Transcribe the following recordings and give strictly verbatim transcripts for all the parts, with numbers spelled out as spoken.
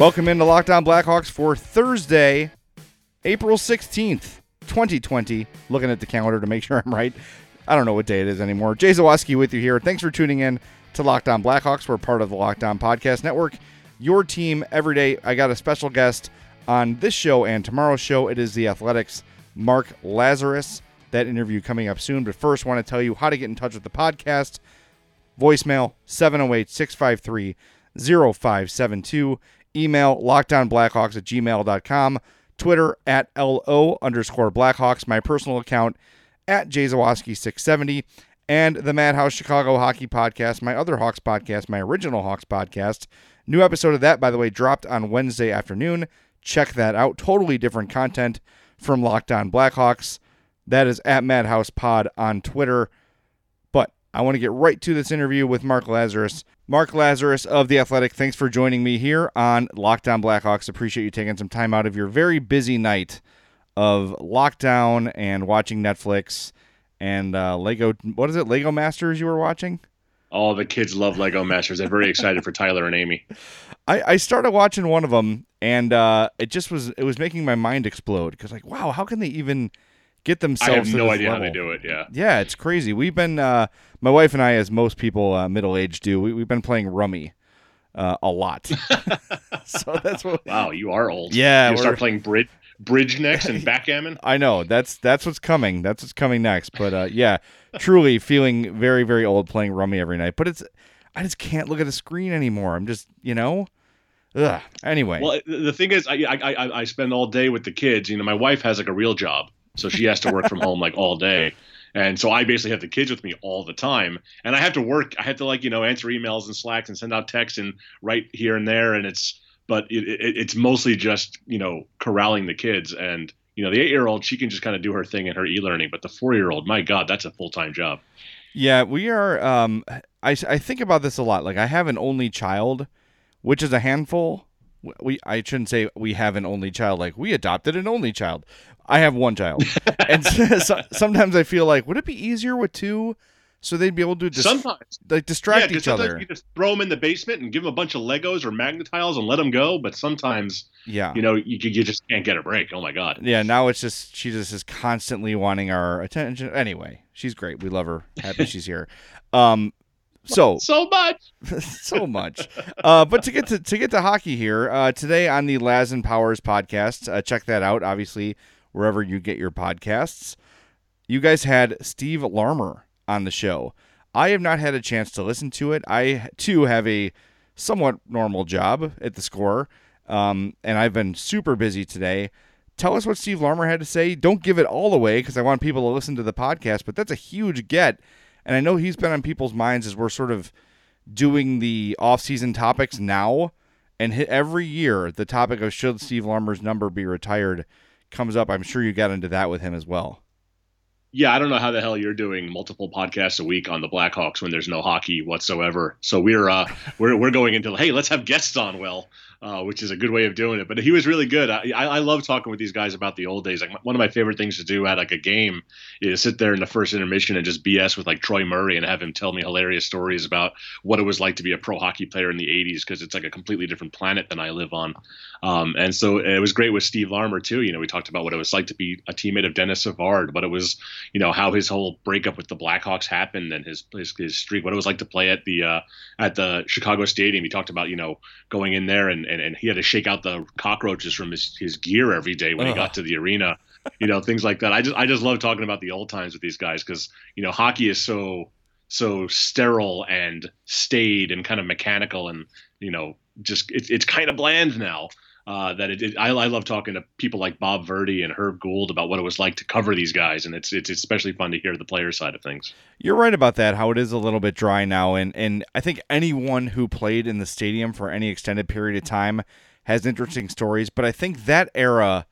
Welcome into Lockdown Blackhawks for Thursday, April sixteenth, twenty twenty. Looking at the calendar to make sure I'm right. I don't know what day it is anymore. Jay Zawaski with you here. Thanks for tuning in to Lockdown Blackhawks. We're part of the Lockdown Podcast Network. Your team every day. I got a special guest on this show and tomorrow's show. It is The Athletic's Mark Lazarus. That interview coming up soon. But first, I want to tell you how to get in touch with the podcast. Voicemail seven oh eight, six five three, oh five seven two. Email lockdownblackhawks at gmail dot com. Twitter at L O underscore Blackhawks. My personal account at Jay Zawaski six seventy. And the Madhouse Chicago Hockey Podcast, my other Hawks podcast, my original Hawks podcast. New episode of that, by the way, dropped on Wednesday afternoon. Check that out. Totally different content from Lockdown Blackhawks. That is at Madhouse Pod on Twitter. But I want to get right to this interview with Mark Lazarus. Mark Lazarus of The Athletic, thanks for joining me here on Lockdown Blackhawks. Appreciate you taking some time out of your very busy night of lockdown and watching Netflix. And uh, Lego, what is it, Lego Masters you were watching? Oh, the kids love Lego Masters. They're very excited for Tyler and Amy. I, I started watching one of them, and uh, it just was it was making my mind explode. Because, like, wow, how can they even get themselves I have to no idea level? How they do it, yeah. Yeah, it's crazy. We've been, uh, my wife and I, as most people uh, middle-aged do, we, we've been playing Rummy uh, a lot. So that's what. Wow, you are old. Yeah. You start playing Brit. Bridge next and backgammon. I know that's that's what's coming. That's what's coming next. But uh, yeah, truly feeling very very old playing Rummy every night. But it's I just can't look at a screen anymore. I'm just you know, ugh. Anyway. Well, the thing is, I I I spend all day with the kids. You know, my wife has like a real job, so she has to work from home like all day, and so I basically have the kids with me all the time. And I have to work. I have to like you know answer emails and Slacks and send out texts and write here and there. And it's. But it, it, it's mostly just, you know, corralling the kids. And, you know, the eight-year-old, she can just kind of do her thing in her e-learning. But the four-year-old, my God, that's a full-time job. Yeah, we are um, – I, I think about this a lot. Like, I have an only child, which is a handful. We I shouldn't say we have an only child. Like, we adopted an only child. I have one child. And so, sometimes I feel like, would it be easier with two? So they'd be able to dis- sometimes like distract yeah, each sometimes other. You just throw them in the basement and give them a bunch of Legos or magnetiles and let them go. But sometimes, yeah, you know, you you just can't get a break. Oh my God. Yeah. Now it's just she just is constantly wanting our attention. Anyway, she's great. We love her. Happy she's here. Um, so so much, so much. Uh, but to get to to get to hockey here uh, today on the Laz and Powers podcast, uh, check that out. Obviously, wherever you get your podcasts, you guys had Steve Larmer on the show. I have not had a chance to listen to it. I too have a somewhat normal job at the Score, um, and I've been super busy today. Tell us what Steve Larmer had to say. Don't give it all away because I want people to listen to the podcast, but that's a huge get, and I know he's been on people's minds as we're sort of doing the off-season topics now, and hit every year the topic of should Steve Larmer's number be retired comes up. I'm sure you got into that with him as well. Yeah, I don't know how the hell you're doing multiple podcasts a week on the Blackhawks when there's no hockey whatsoever. So we're uh, we're we're going into, hey, let's have guests on, well, uh, which is a good way of doing it. But he was really good. I, I love talking with these guys about the old days. Like one of my favorite things to do at like a game is sit there in the first intermission and just B S with like Troy Murray and have him tell me hilarious stories about what it was like to be a pro hockey player in the eighties because it's like a completely different planet than I live on. Um, and so it was great with Steve Larmer too. You know, we talked about what it was like to be a teammate of Denis Savard, but it was – you know, how his whole breakup with the Blackhawks happened and his, his his streak, what it was like to play at the uh, at the Chicago Stadium. He talked about, you know, going in there and, and, and he had to shake out the cockroaches from his, his gear every day when uh. he got to the arena, you know, things like that. I just I just love talking about the old times with these guys because, you know, hockey is so, so sterile and staid and kind of mechanical and, you know, just it, it's kind of bland now. Uh, that it, it I, I love talking to people like Bob Verdi and Herb Gould about what it was like to cover these guys, and it's it's especially fun to hear the player side of things. You're right about that, how it is a little bit dry now, and, and I think anyone who played in the stadium for any extended period of time has interesting stories, but I think that era,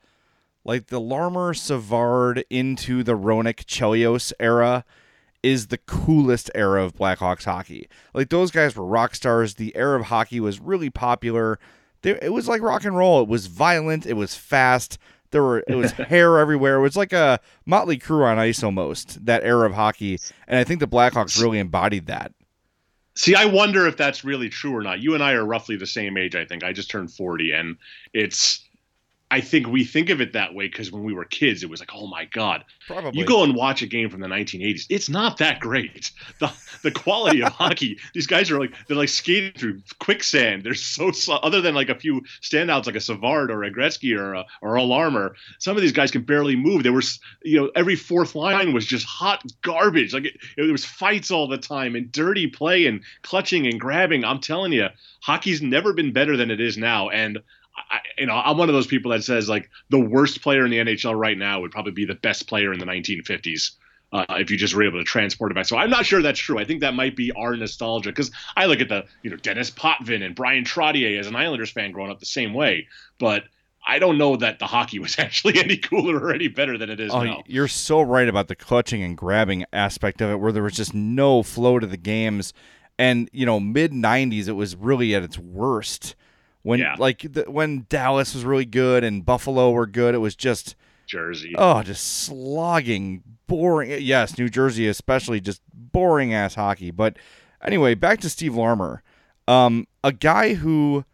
like the Larmer, Savard, into the Roenick, Chelios era, is the coolest era of Blackhawks hockey. Like those guys were rock stars. The era of hockey was really popular. It was like rock and roll. It was violent. It was fast. There were it was hair everywhere. It was like a Mötley Crüe on ice almost, that era of hockey. And I think the Blackhawks really embodied that. See, I wonder if that's really true or not. You and I are roughly the same age, I think. I just turned forty, and it's, I think we think of it that way because when we were kids, it was like, oh my God. Probably. You go and watch a game from the nineteen eighties. It's not that great. The the quality of hockey, these guys are like, they're like skating through quicksand. They're so, other than like a few standouts like a Savard or a Gretzky or a, or a Larmer, some of these guys can barely move. They were, you know, every fourth line was just hot garbage. Like it, it was fights all the time and dirty play and clutching and grabbing. I'm telling you, hockey's never been better than it is now. And I, you know, I'm one of those people that says like the worst player in the N H L right now would probably be the best player in the nineteen fifties uh, if you just were able to transport it back. So I'm not sure that's true. I think that might be our nostalgia because I look at the, you know, Denis Potvin and Bryan Trottier as an Islanders fan growing up the same way. But I don't know that the hockey was actually any cooler or any better than it is oh, now. You're so right about the clutching and grabbing aspect of it where there was just no flow to the games. And, you know, mid nineties, it was really at its worst. When yeah. like the, when Dallas was really good and Buffalo were good, it was just Jersey. Oh, just slogging, boring. Yes, New Jersey especially, just boring ass hockey. But anyway, back to Steve Larmer, um, a guy who,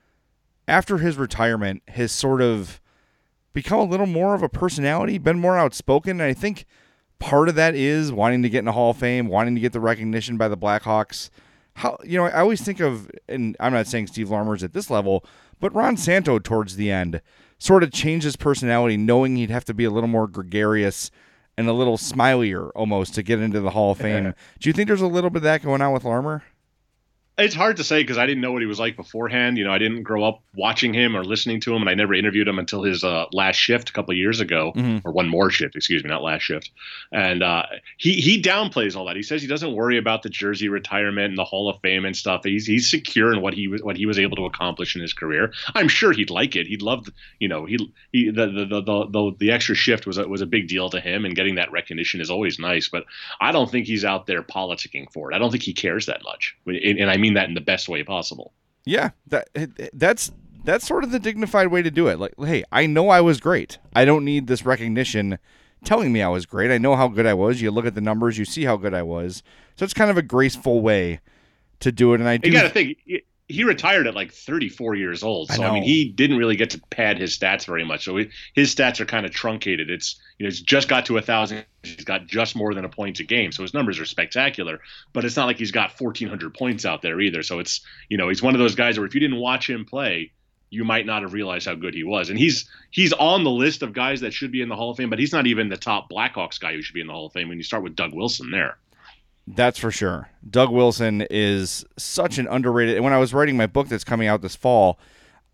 after his retirement, has sort of become a little more of a personality, been more outspoken. And I think part of that is wanting to get in the Hall of Fame, wanting to get the recognition by the Blackhawks. How, you know, I always think of, and I'm not saying Steve Larmer's at this level, but Ron Santo towards the end sort of changed his personality, knowing he'd have to be a little more gregarious and a little smilier almost to get into the Hall of Fame. Yeah. Do you think there's a little bit of that going on with Larmer? It's hard to say because I didn't know what he was like beforehand. You know, I didn't grow up watching him or listening to him, and I never interviewed him until his uh, last shift a couple of years ago, mm-hmm. or one more shift, excuse me, not last shift. And uh, he he downplays all that. He says he doesn't worry about the jersey retirement and the Hall of Fame and stuff. He's he's secure in what he was what he was able to accomplish in his career. I'm sure he'd like it. He'd love, you know, he he the the the the, the extra shift was a, was a big deal to him, and getting that recognition is always nice. But I don't think he's out there politicking for it. I don't think he cares that much, and, and I mean. mean that in the best way possible. Yeah, that that's that's sort of the dignified way to do it. Like, hey, I know I was great. I don't need this recognition telling me I was great. I know how good I was. You look at the numbers, you see how good I was. So it's kind of a graceful way to do it. And I do. You got to think, he retired at like thirty-four years old. So I, I mean, he didn't really get to pad his stats very much. So he, his stats are kind of truncated. It's, you know, he's just got to a thousand. He's got just more than a point a game. So his numbers are spectacular, but it's not like he's got fourteen hundred points out there either. So it's, you know, he's one of those guys where if you didn't watch him play, you might not have realized how good he was. And he's he's on the list of guys that should be in the Hall of Fame, but he's not even the top Blackhawks guy who should be in the Hall of Fame when you start with Doug Wilson there. That's for sure. Doug Wilson is such an underrated. And when I was writing my book that's coming out this fall,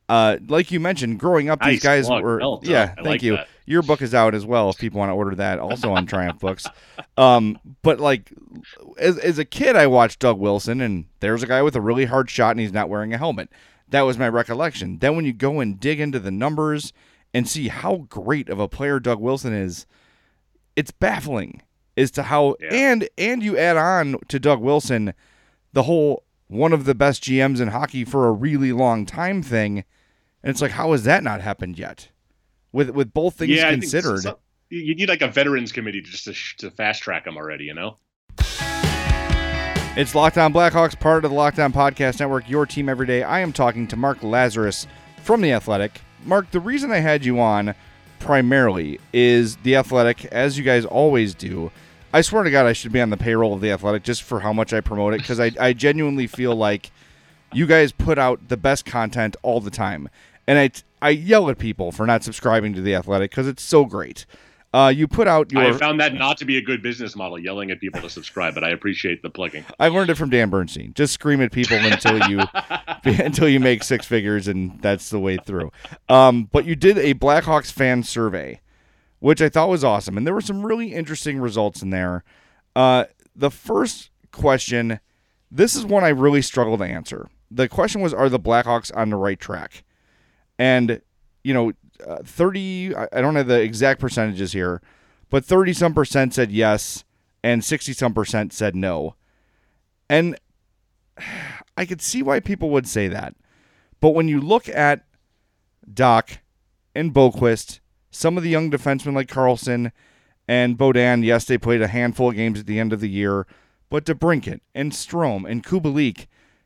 uh, like you mentioned, growing up, nice these guys plug. were. Well done. Yeah, I thank like you. That. Your book is out as well if people want to order that, also on Triumph Books. Um, but like, as as a kid, I watched Doug Wilson, and there's a guy with a really hard shot, and he's not wearing a helmet. That was my recollection. Then when you go and dig into the numbers and see how great of a player Doug Wilson is, it's baffling. As to how yeah. and and you add on to Doug Wilson the whole one of the best G Ms in hockey for a really long time thing, and it's like, how has that not happened yet? With with both things yeah, considered, so, you need like a veterans committee just to, to fast track them already. You know, it's Lockdown Blackhawks, part of the Lockdown Podcast Network. Your team every day. I am talking to Mark Lazarus from The Athletic. Mark, the reason I had you on primarily is The Athletic, as you guys always do. I swear to God, I should be on the payroll of The Athletic just for how much I promote it, because I, I genuinely feel like you guys put out the best content all the time. And I, I yell at people for not subscribing to The Athletic because it's so great. Uh, you put out your... I found that not to be a good business model, yelling at people to subscribe, but I appreciate the plugging. I learned it from Dan Bernstein. Just scream at people until you until you make six figures, and that's the way through. Um, but you did a Blackhawks fan survey, which I thought was awesome, and there were some really interesting results in there. Uh, the first question, this is one I really struggled to answer. The question was, are the Blackhawks on the right track? And, you know... Uh, thirty, I don't have the exact percentages here, but thirty some percent said yes and sixty some percent said no. And I could see why people would say that. But when you look at Doc and Boquist, some of the young defensemen like Carlson and Bodan, yes, they played a handful of games at the end of the year, but DeBrincat and Strome and Kubalik,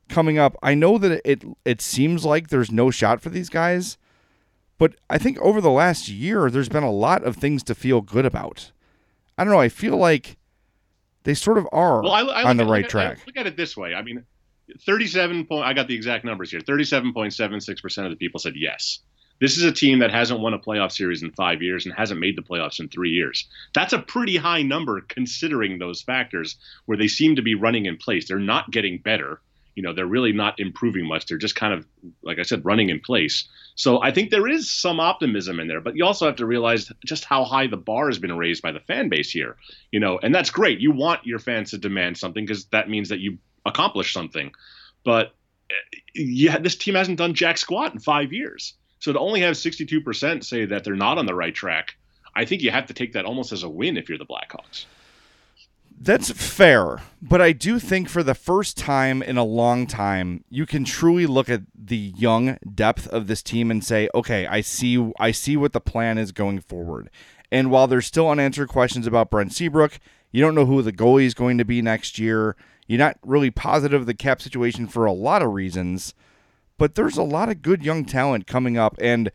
coming up. I know that it it seems like there's no shot for these guys, but I think over the last year, there's been a lot of things to feel good about. I don't know. I feel like they sort of are well, I, I on the at, right look at, track. I look at it this way. I mean, thirty-seven point, I got the exact numbers here. thirty-seven point seven six percent of the people said yes. This is a team that hasn't won a playoff series in five years and hasn't made the playoffs in three years. That's a pretty high number considering those factors where they seem to be running in place. They're not getting better. You know, they're really not improving much. They're just kind of, like I said, running in place. So I think there is some optimism in there, but you also have to realize just how high the bar has been raised by the fan base here, you know, and that's great. You want your fans to demand something because that means that you accomplish something, but yeah, this team hasn't done jack squat in five years. So to only have sixty-two percent say that they're not on the right track, I think you have to take that almost as a win if you're the Blackhawks. That's fair, but I do think for the first time in a long time, you can truly look at the young depth of this team and say, okay, I see I see what the plan is going forward. And while there's still unanswered questions about Brent Seabrook, you don't know who the goalie is going to be next year. You're not really positive of the cap situation for a lot of reasons, but there's a lot of good young talent coming up. And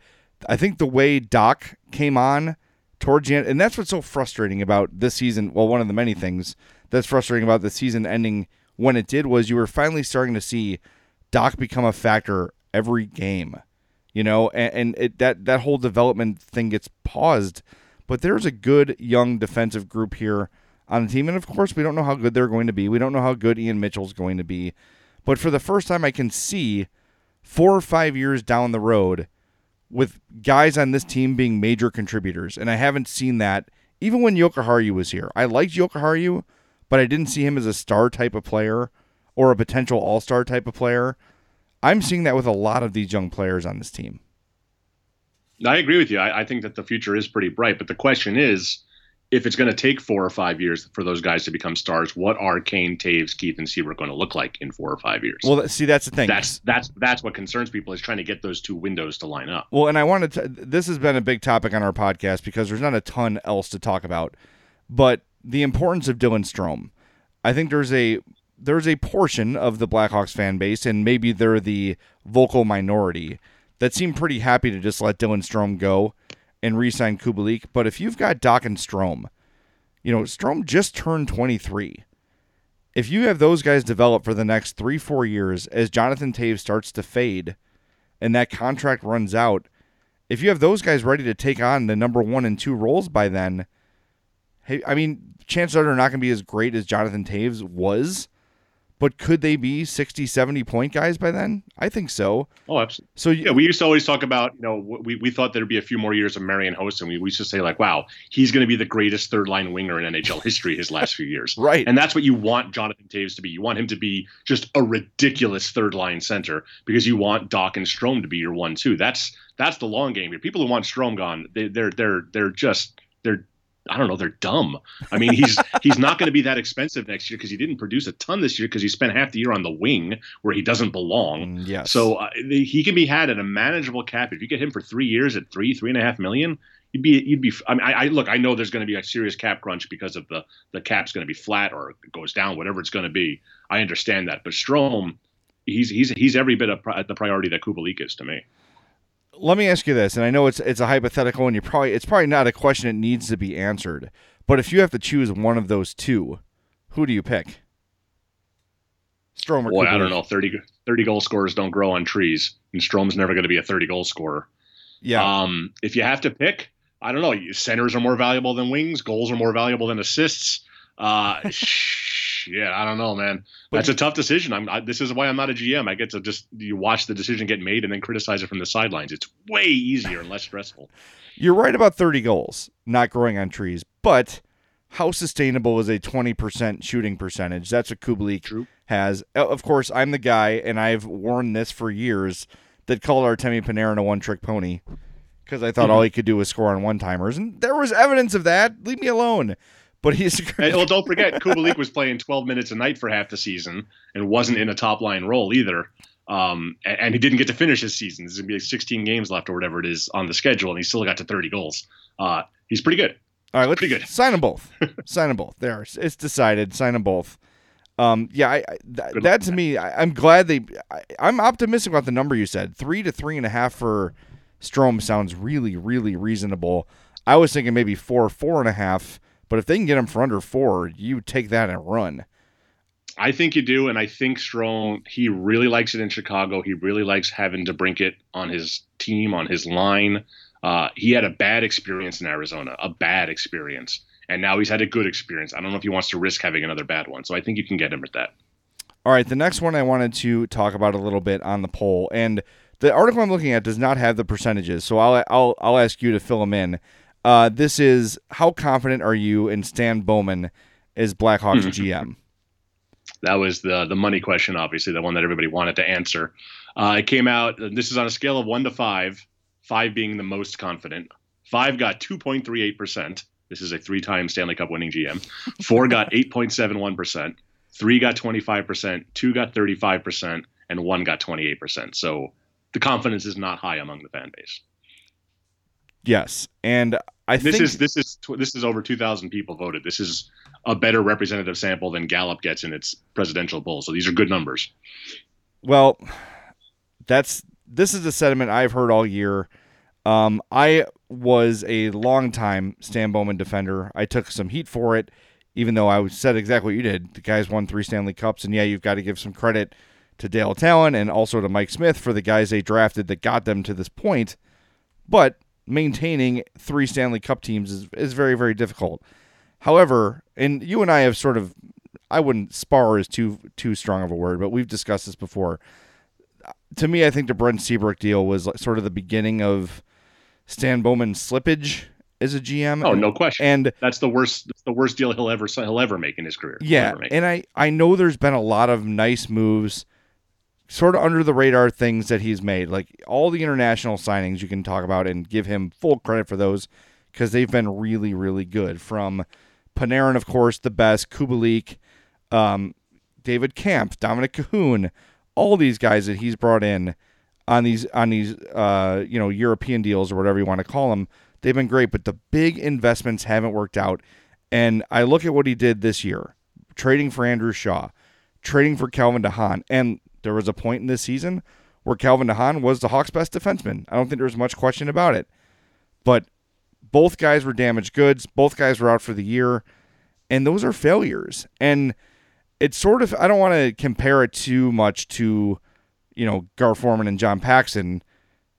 I think the way Doc came on towards the end, and that's what's so frustrating about this season. Well, one of the many things that's frustrating about the season ending when it did was you were finally starting to see Doc become a factor every game, you know, and, and it, that, that whole development thing gets paused, but there's a good young defensive group here on the team. And of course we don't know how good they're going to be. We don't know how good Ian Mitchell's going to be, but for the first time I can see four or five years down the road with guys on this team being major contributors. And I haven't seen that even when Jukka Harju was here. I liked Jukka Harju, but I didn't see him as a star type of player or a potential all-star type of player. I'm seeing that with a lot of these young players on this team. I agree with you. I, I think that the future is pretty bright, but the question is, if it's going to take four or five years for those guys to become stars, what are Kane, Toews, Keith, and Seabrook going to look like in four or five years? Well, see, that's the thing. That's that's that's what concerns people is trying to get those two windows to line up. Well, and I wanted to, this has been a big topic on our podcast because there's not a ton else to talk about, but the importance of Dylan Strome. I think there's a there's a portion of the Blackhawks fan base, and maybe they're the vocal minority, that seem pretty happy to just let Dylan Strome go and re-sign Kubalik. But if you've got Doc and Strome, you know, Strome just turned twenty-three. If you have those guys develop for the next three, four years as Jonathan Toews starts to fade and that contract runs out, if you have those guys ready to take on the number one and two roles by then, hey, I mean, chances are they're not going to be as great as Jonathan Toews was, but could they be sixty, seventy point guys by then? I think so. Oh, absolutely. So yeah, we used to always talk about, you know, we, we thought there'd be a few more years of Marian Hossa. We, we used to say like, wow, he's going to be the greatest third line winger in N H L history his last few years. Right. And that's what you want Jonathan Toews to be. You want him to be just a ridiculous third line center because you want Doc and Strome to be your one, two. That's, that's the long game here. People who want Strome gone, they, they're, they're, they're just, they're, I don't know. They're dumb. I mean, he's he's not going to be that expensive next year because he didn't produce a ton this year because he spent half the year on the wing where he doesn't belong. Yes. So uh, he can be had at a manageable cap. If you get him for three years at three, three and a half million, you'd be you'd be. I mean, I, I look. I know there's going to be a serious cap crunch because of the the cap's going to be flat or it goes down, whatever it's going to be. I understand that, but Strome, he's he's he's every bit of pri- the priority that Kubalik is to me. Let me ask you this, and I know it's it's a hypothetical, and you probably it's probably not a question that needs to be answered. But if you have to choose one of those two, who do you pick? Strome or Boy, Kubalik? I don't know. thirty, thirty goal scorers don't grow on trees, and Strome's never going to be a thirty goal scorer. Yeah. Um, if you have to pick, I don't know. Centers are more valuable than wings. Goals are more valuable than assists. Uh, shit, I don't know, man. That's a tough decision. I'm. I, this is why I'm not a G M. I get to just you watch the decision get made and then criticize it from the sidelines. It's way easier and less stressful. You're right about thirty goals, not growing on trees, but how sustainable is a twenty percent shooting percentage? That's what Kubalik True. has. Of course, I'm the guy, and I've worn this for years, that called Artemi Panarin a one-trick pony because I thought mm-hmm. all he could do was score on one-timers, and there was evidence of that. Leave me alone. But he's and, well, don't forget, Kubalik was playing twelve minutes a night for half the season and wasn't in a top-line role either. Um, and, and he didn't get to finish his season. There's going to be like sixteen games left or whatever it is on the schedule, and he still got to thirty goals. Uh, he's pretty good. All right, let's pretty good. sign them both. sign them both. There, it's decided. Sign them both. Um, yeah, I, I, th- that to me, I, I'm glad they I, I'm optimistic about the number you said. Three to three and a half for Strome sounds really, really reasonable. I was thinking maybe four, four and a half. But if they can get him for under four, you take that and run. I think you do, and I think Strome, he really likes it in Chicago. He really likes having DeBrincat on his team, on his line. Uh, he had a bad experience in Arizona, a bad experience. And now he's had a good experience. I don't know if he wants to risk having another bad one. So I think you can get him at that. All right, the next one I wanted to talk about a little bit on the poll. And the article I'm looking at does not have the percentages, so I'll I'll, I'll ask you to fill them in. Uh, this is, how confident are you in Stan Bowman as Blackhawks G M? That was the the money question, obviously, the one that everybody wanted to answer. Uh, it came out, this is on a scale of one to five, five being the most confident. Five got two point three eight percent. This is a three-time Stanley Cup winning G M. Four got eight point seven one percent. Three got twenty-five percent. Two got thirty-five percent. And one got twenty-eight percent. So the confidence is not high among the fan base. Yes, and I this think is, this is this is over two thousand people voted. This is a better representative sample than Gallup gets in its presidential poll. So these are good numbers. Well, that's this is the sentiment I've heard all year. Um, I was a longtime Stan Bowman defender. I took some heat for it, even though I said exactly what you did. The guys won three Stanley Cups, and yeah, you've got to give some credit to Dale Talon and also to Mike Smith for the guys they drafted that got them to this point. But maintaining three Stanley Cup teams is, is very, very difficult. However, and you and I have sort of, I wouldn't spar is too too strong of a word, but we've discussed this before. To me, I think the Brent Seabrook deal was sort of the beginning of Stan Bowman's slippage as a G M. Oh, and, no question. And that's the worst. That's the worst deal he'll ever he'll ever make in his career. Yeah, and I I know there's been a lot of nice moves, sort of under the radar things that he's made, like all the international signings you can talk about and give him full credit for those because they've been really, really good. From Panarin, of course, the best, Kubalik, um, David Camp, Dominic Cahoon, all these guys that he's brought in on these on these uh, you know, European deals or whatever you want to call them, they've been great. But the big investments haven't worked out. And I look at what he did this year, trading for Andrew Shaw, trading for Calvin de Haan, and there was a point in this season where Calvin de Haan was the Hawks' best defenseman. I don't think there was much question about it. But both guys were damaged goods. Both guys were out for the year. And those are failures. And it's sort of, I don't want to compare it too much to, you know, Gar Forman and John Paxson,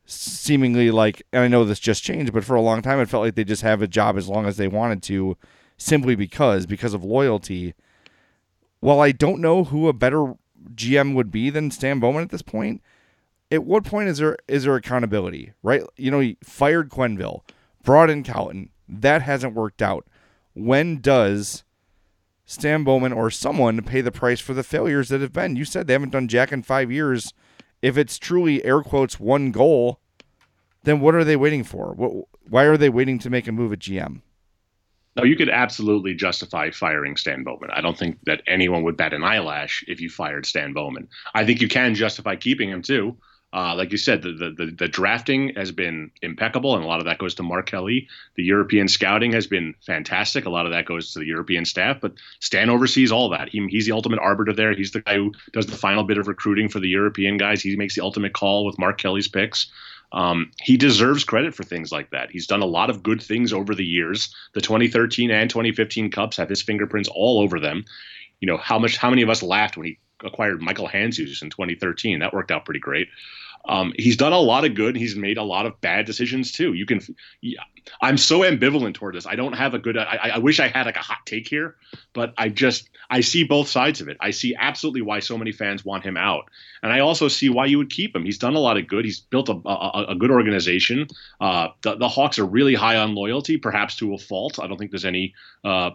seemingly like, and I know this just changed, but for a long time it felt like they just have a job as long as they wanted to simply because, because of loyalty. While I don't know who a better G M would be than Stan Bowman at this point, at what point is there is there accountability, right? You know, he fired Quenneville, brought in Colliton. That hasn't worked out. When does Stan Bowman or someone pay the price for the failures that have been? You said they haven't done jack in five years. If it's truly, air quotes, one goal, then what are they waiting for? What, why are they waiting to make a move at G M? No, you could absolutely justify firing Stan Bowman. I don't think that anyone would bat an eyelash if you fired Stan Bowman. I think you can justify keeping him, too. Uh, like you said, the, the, the, the drafting has been impeccable, and a lot of that goes to Mark Kelly. The European scouting has been fantastic. A lot of that goes to the European staff, but Stan oversees all that. He, he's the ultimate arbiter there. He's the guy who does the final bit of recruiting for the European guys. He makes the ultimate call with Mark Kelly's picks. Um, he deserves credit for things like that. He's done a lot of good things over the years. The twenty thirteen and twenty fifteen Cups have his fingerprints all over them. You know, how much, how many of us laughed when he acquired Michael Handzuis in twenty thirteen? That worked out pretty great. Um, he's done a lot of good. He's made a lot of bad decisions too. You can, yeah, I'm so ambivalent toward this. I don't have a good, I, I wish I had like a hot take here, but I just, I see both sides of it. I see absolutely why so many fans want him out. And I also see why you would keep him. He's done a lot of good. He's built a, a, a good organization. Uh, the, the Hawks are really high on loyalty, perhaps to a fault. I don't think there's any uh,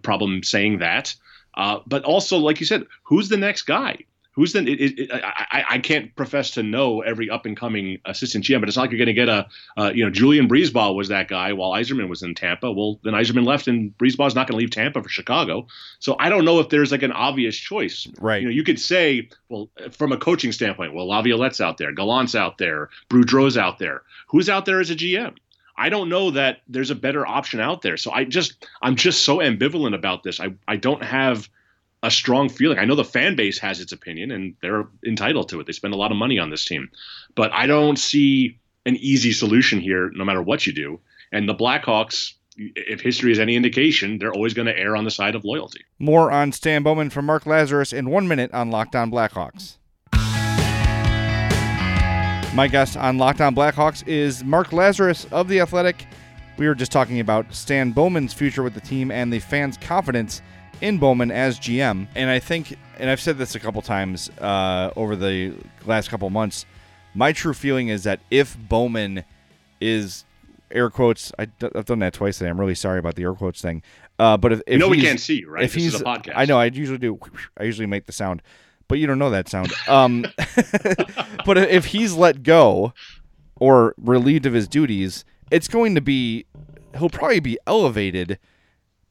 problem saying that. Uh, but also, like you said, who's the next guy? Who's then? I, I can't profess to know every up and coming assistant G M, but it's not like you're going to get a, uh, you know, Julian Breezebaugh was that guy while Yzerman was in Tampa. Well, then Yzerman left, and Breezebaugh's not going to leave Tampa for Chicago. So I don't know if there's like an obvious choice. Right. You know, you could say, well, from a coaching standpoint, well, Laviolette's out there, Gallant's out there, Boudreaux's out there. Who's out there as a G M? I don't know that there's a better option out there. So I just, I'm just so ambivalent about this. I, I don't have a strong feeling. I know the fan base has its opinion, and they're entitled to it. They spend a lot of money on this team. But I don't see an easy solution here, no matter what you do. And the Blackhawks, if history is any indication, they're always going to err on the side of loyalty. More on Stan Bowman from Mark Lazarus in one minute on Lockdown Blackhawks. My guest on Lockdown Blackhawks is Mark Lazarus of The Athletic. We were just talking about Stan Bowman's future with the team and the fans' confidence in Bowman as G M. And I think, and I've said this a couple times uh, over the last couple months, my true feeling is that if Bowman is, air quotes, I d- I've done that twice today. I'm really sorry about the air quotes thing. Uh, but if, if you know, we can't see you, right? If this he's, is a podcast. I know, I usually do. I usually make the sound, but you don't know that sound. Um, but if he's let go or relieved of his duties, it's going to be, he'll probably be elevated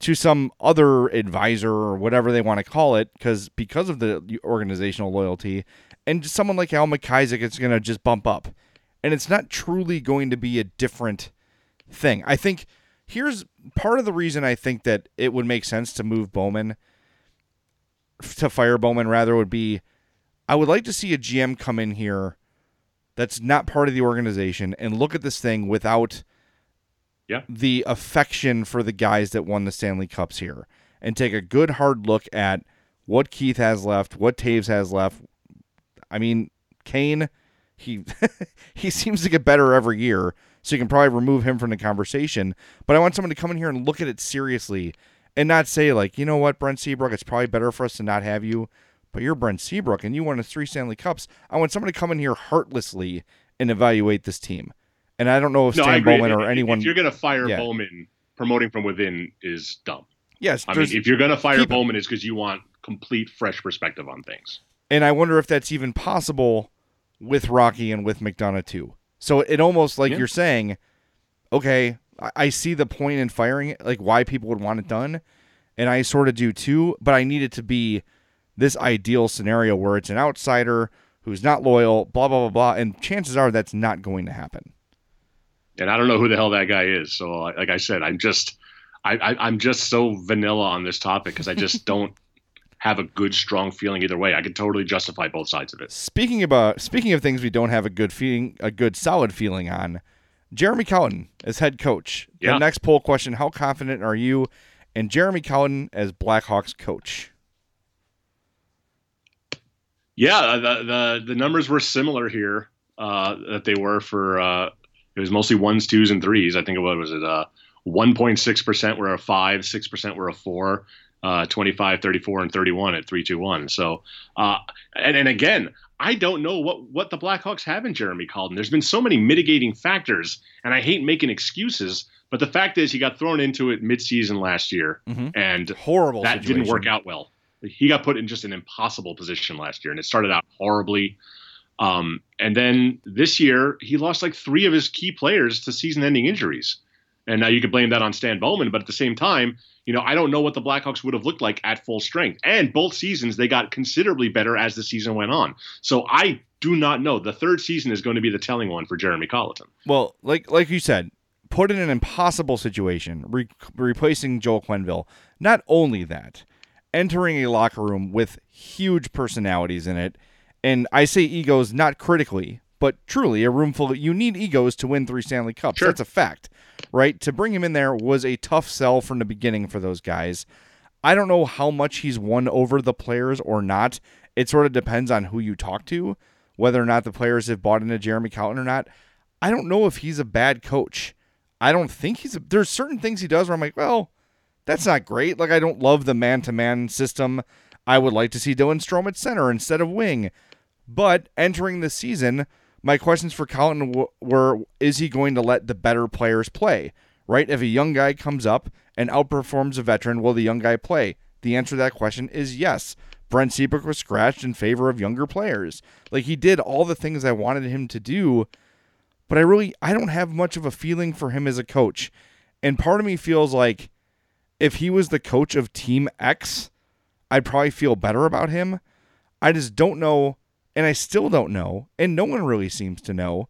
to some other advisor or whatever they want to call it, because because of the organizational loyalty. And someone like Al McIsaac is going to just bump up. And it's not truly going to be a different thing. I think here's part of the reason I think that it would make sense to move Bowman, to fire Bowman rather, would be I would like to see a G M come in here that's not part of the organization and look at this thing without yeah. the affection for the guys that won the Stanley Cups here, and take a good hard look at what Keith has left, what Toews has left. I mean, Kane, he he seems to get better every year, so you can probably remove him from the conversation. But I want someone to come in here and look at it seriously and not say, like, you know what, Brent Seabrook, it's probably better for us to not have you, but you're Brent Seabrook and you won us three Stanley Cups. I want someone to come in here heartlessly and evaluate this team. And I don't know if no, Stan Bowman if, or anyone... If you're going to fire yeah. Bowman, promoting from within is dumb. Yes. I mean, if you're going to fire Bowman, it. it's because you want complete fresh perspective on things. And I wonder if that's even possible with Rocky and with McDonough too. So it almost like yeah. you're saying, okay, I see the point in firing it, like why people would want it done. And I sort of do too, but I need it to be this ideal scenario where it's an outsider who's not loyal, blah, blah, blah, blah. And chances are that's not going to happen. And I don't know who the hell that guy is. So like I said, I'm just, I, I, I'm just so vanilla on this topic because I just don't have a good, strong feeling either way. I could totally justify both sides of it. Speaking about speaking of things we don't have a good feeling, a good solid feeling on, Jeremy Colliton as head coach. Yeah. The next poll question, how confident are you in Jeremy Colliton as Blackhawks coach? Yeah, the the, the numbers were similar here uh, that they were for, uh, it was mostly ones, twos, and threes. I think it was, was it uh, one point six percent were a five, six percent were a four. Uh, twenty-five, thirty-four, and thirty-one at three two one. So, uh, and, and again, I don't know what, what the Blackhawks have in Jeremy Colliton. There's been so many mitigating factors, and I hate making excuses, but the fact is he got thrown into it midseason last year, mm-hmm. and horrible that situation. Didn't work out well. He got put in just an impossible position last year, and it started out horribly. Um, and then this year, he lost like three of his key players to season-ending injuries. And now you could blame that on Stan Bowman, but at the same time, you know, I don't know what the Blackhawks would have looked like at full strength. And both seasons, they got considerably better as the season went on. So I do not know. The third season is going to be the telling one for Jeremy Colliton. Well, like like you said, put in an impossible situation, re- replacing Joel Quenneville. Not only that, entering a locker room with huge personalities in it, and I say egos not critically, but truly a room full of, you need egos to win three Stanley Cups. Sure. That's a fact, right? To bring him in there was a tough sell from the beginning for those guys. I don't know how much he's won over the players or not. It sort of depends on who you talk to, whether or not the players have bought into Jeremy Colliton or not. I don't know if he's a bad coach. I don't think he's, a, there's certain things he does where I'm like, well, that's not great. Like I don't love the man-to-man system. I would like to see Dylan Strome at center instead of wing, but entering the season, my questions for Colliton w- were, is he going to let the better players play, right? If a young guy comes up and outperforms a veteran, will the young guy play? The answer to that question is yes. Brent Seabrook was scratched in favor of younger players. Like he did all the things I wanted him to do, but I really, I don't have much of a feeling for him as a coach. And part of me feels like if he was the coach of Team X, I'd probably feel better about him. I just don't know. And I still don't know, and no one really seems to know,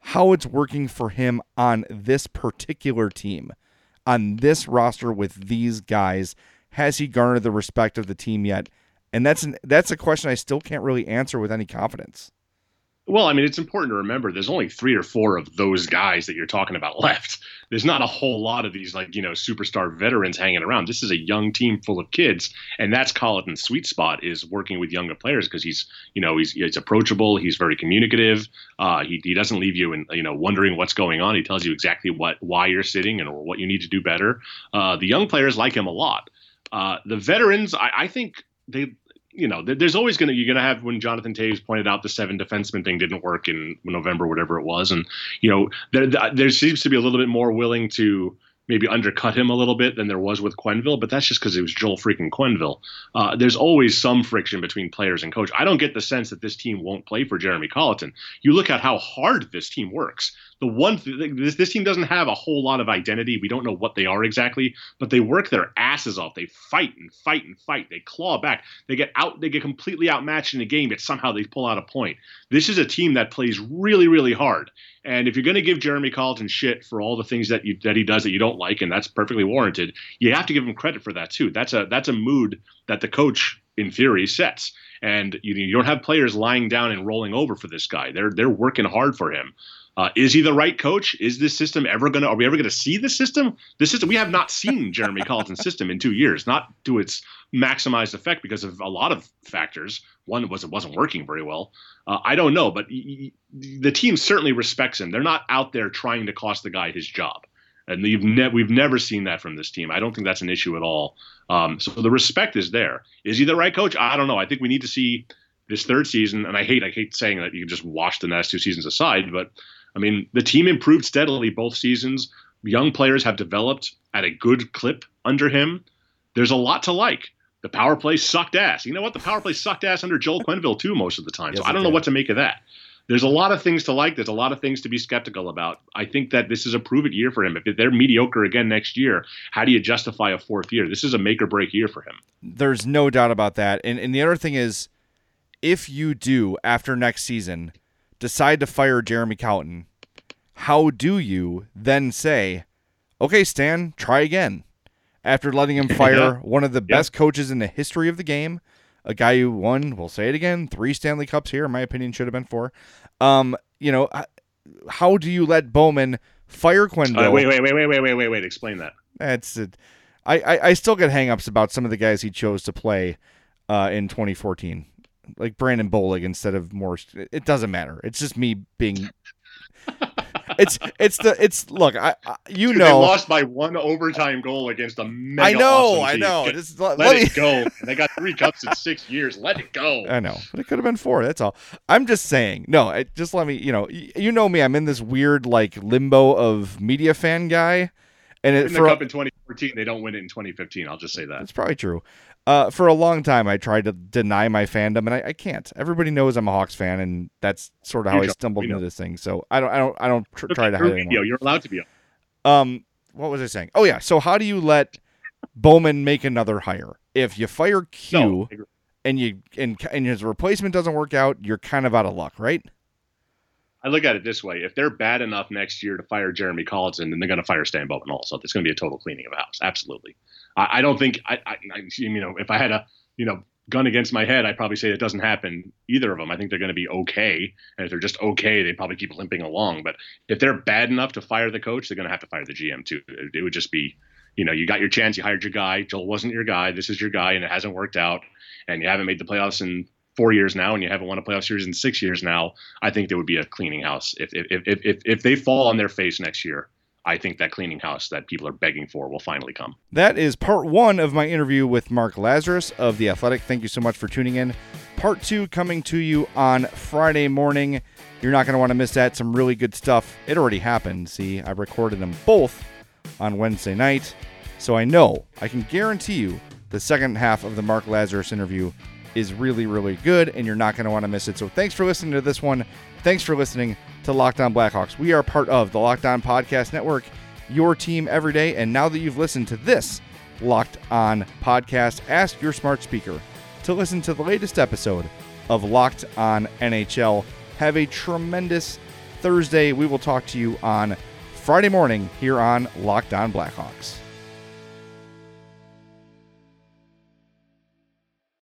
how it's working for him on this particular team, on this roster with these guys. has he garnered the respect of the team yet? And that's an, that's a question I still can't really answer with any confidence. Well, I mean, it's important to remember there's only three or four of those guys that you're talking about left. There's not a whole lot of these, like, you know, superstar veterans hanging around. This is a young team full of kids, and that's Colliton's sweet spot, is working with younger players, because he's, you know, he's, he's approachable. He's very communicative. Uh, he, he doesn't leave you in, you know, wondering what's going on. He tells you exactly what, why you're sitting and or what you need to do better. Uh, the young players like him a lot. Uh, the veterans, I, I think they, you know, there's always going to, you're going to have, when Jonathan Toews pointed out the seven defenseman thing didn't work in November, whatever it was. And, you know, there, there seems to be a little bit more willing to maybe undercut him a little bit than there was with Quenneville, but that's just because it was Joel freaking Quenneville. Uh, there's always some friction between players and coach. I don't get the sense that this team won't play for Jeremy Colliton. You look at how hard this team works. The one th- this, this team doesn't have a whole lot of identity. We don't know what they are exactly, but they work their asses off. They fight and fight and fight. They claw back. They get out. They get completely outmatched in a game, but somehow they pull out a point. This is a team that plays really, really hard. And if you're going to give Jeremy Colliton shit for all the things that you, that he does that you don't like, and that's perfectly warranted, you have to give him credit for that too. That's a that's a mood that the coach, in theory, sets. And you, you don't have players lying down and rolling over for this guy. They're they're working hard for him. Uh, is he the right coach? Is this system ever going to, are we ever going to see this system? This system, we have not seen Jeremy Colliton's system in two years, not to its maximized effect because of a lot of factors. One was it wasn't working very well. Uh, I don't know, but he, the team certainly respects him. They're not out there trying to cost the guy his job. And we've, ne- we've never seen that from this team. I don't think that's an issue at all. Um, so the respect is there. Is he the right coach? I don't know. I think we need to see this third season. And I hate, I hate saying that you can just wash the last two seasons aside, but I mean, the team improved steadily both seasons. Young players have developed at a good clip under him. There's a lot to like. The power play sucked ass. You know what? The power play sucked ass under Joel Quenneville, too, most of the time. Yes, so I don't know what to make of that. There's a lot of things to like. There's a lot of things to be skeptical about. I think that this is a prove-it year for him. If they're mediocre again next year, how do you justify a fourth year? This is a make-or-break year for him. There's no doubt about that. And, and the other thing is, if you do, after next season, decide to fire Jeremy Colliton, how do you then say, okay, Stan, try again? After letting him fire yeah. one of the yeah. best coaches in the history of the game, a guy who won, we'll say it again, three Stanley Cups here, in my opinion, should have been four. Um, you know, how do you let Bowman fire Quenneville? Uh, wait, wait, wait, wait, wait, wait, wait, wait. Explain that. That's it. I, I, I still get hangups about some of the guys he chose to play uh, in twenty fourteen. Like Brandon Bollig instead of Morris. It doesn't matter. It's just me being. It's it's the it's look. I, I you Dude, know they lost by one overtime goal against a mega. I know, awesome I team. know. Just, let let me... it go. They got three cups in six years. Let it go. I know, but it could have been four. That's all. I'm just saying. No, it, just let me. You know, you know me. I'm in this weird like limbo of media fan guy, and it, in the for, cup in twenty fourteen. They don't win it in twenty fifteen. I'll just say that. That's probably true. Uh, for a long time, I tried to deny my fandom, and I, I can't. Everybody knows I'm a Hawks fan, and that's sort of how I stumbled into this thing. So I don't, I don't, I don't tr- try to hide anymore. You're allowed to be. Um, what was I saying? Oh yeah. So how do you let Bowman make another hire? If you fire Q no, and you and and his replacement doesn't work out, you're kind of out of luck, right? I look at it this way. If they're bad enough next year to fire Jeremy Colliton, then they're going to fire Stan Bowman also. It's going to be a total cleaning of the house. Absolutely. I, I don't think I, I, I, you know, if I had a, you know, gun against my head, I'd probably say it doesn't happen either of them. I think they're going to be okay. And if they're just okay, they probably keep limping along. But if they're bad enough to fire the coach, they're going to have to fire the G M too. It, it would just be, you know, you got your chance. You hired your guy. Joel wasn't your guy. This is your guy. And it hasn't worked out. And you haven't made the playoffs in four years now, and you haven't won a playoff series in six years now. I think there would be a cleaning house. If if if if, if they fall on their face next year, I think that cleaning house that people are begging for will finally come. That is part one of my interview with Mark Lazarus of The Athletic. Thank you so much for tuning in. Part two coming to you on Friday morning. You're not going to want to miss that. Some really good stuff. It already happened. See, I recorded them both on Wednesday night. So I know, I can guarantee you the second half of the Mark Lazarus interview is really, really good, and you're not going to want to miss it. So thanks for listening to this one. Thanks for listening to Lockdown Blackhawks. We are part of the Lockdown Podcast Network, your team every day. And now that you've listened to this Locked On podcast, ask your smart speaker to listen to the latest episode of Locked On N H L. Have a tremendous Thursday. We will talk to you on Friday morning here on Locked On Blackhawks.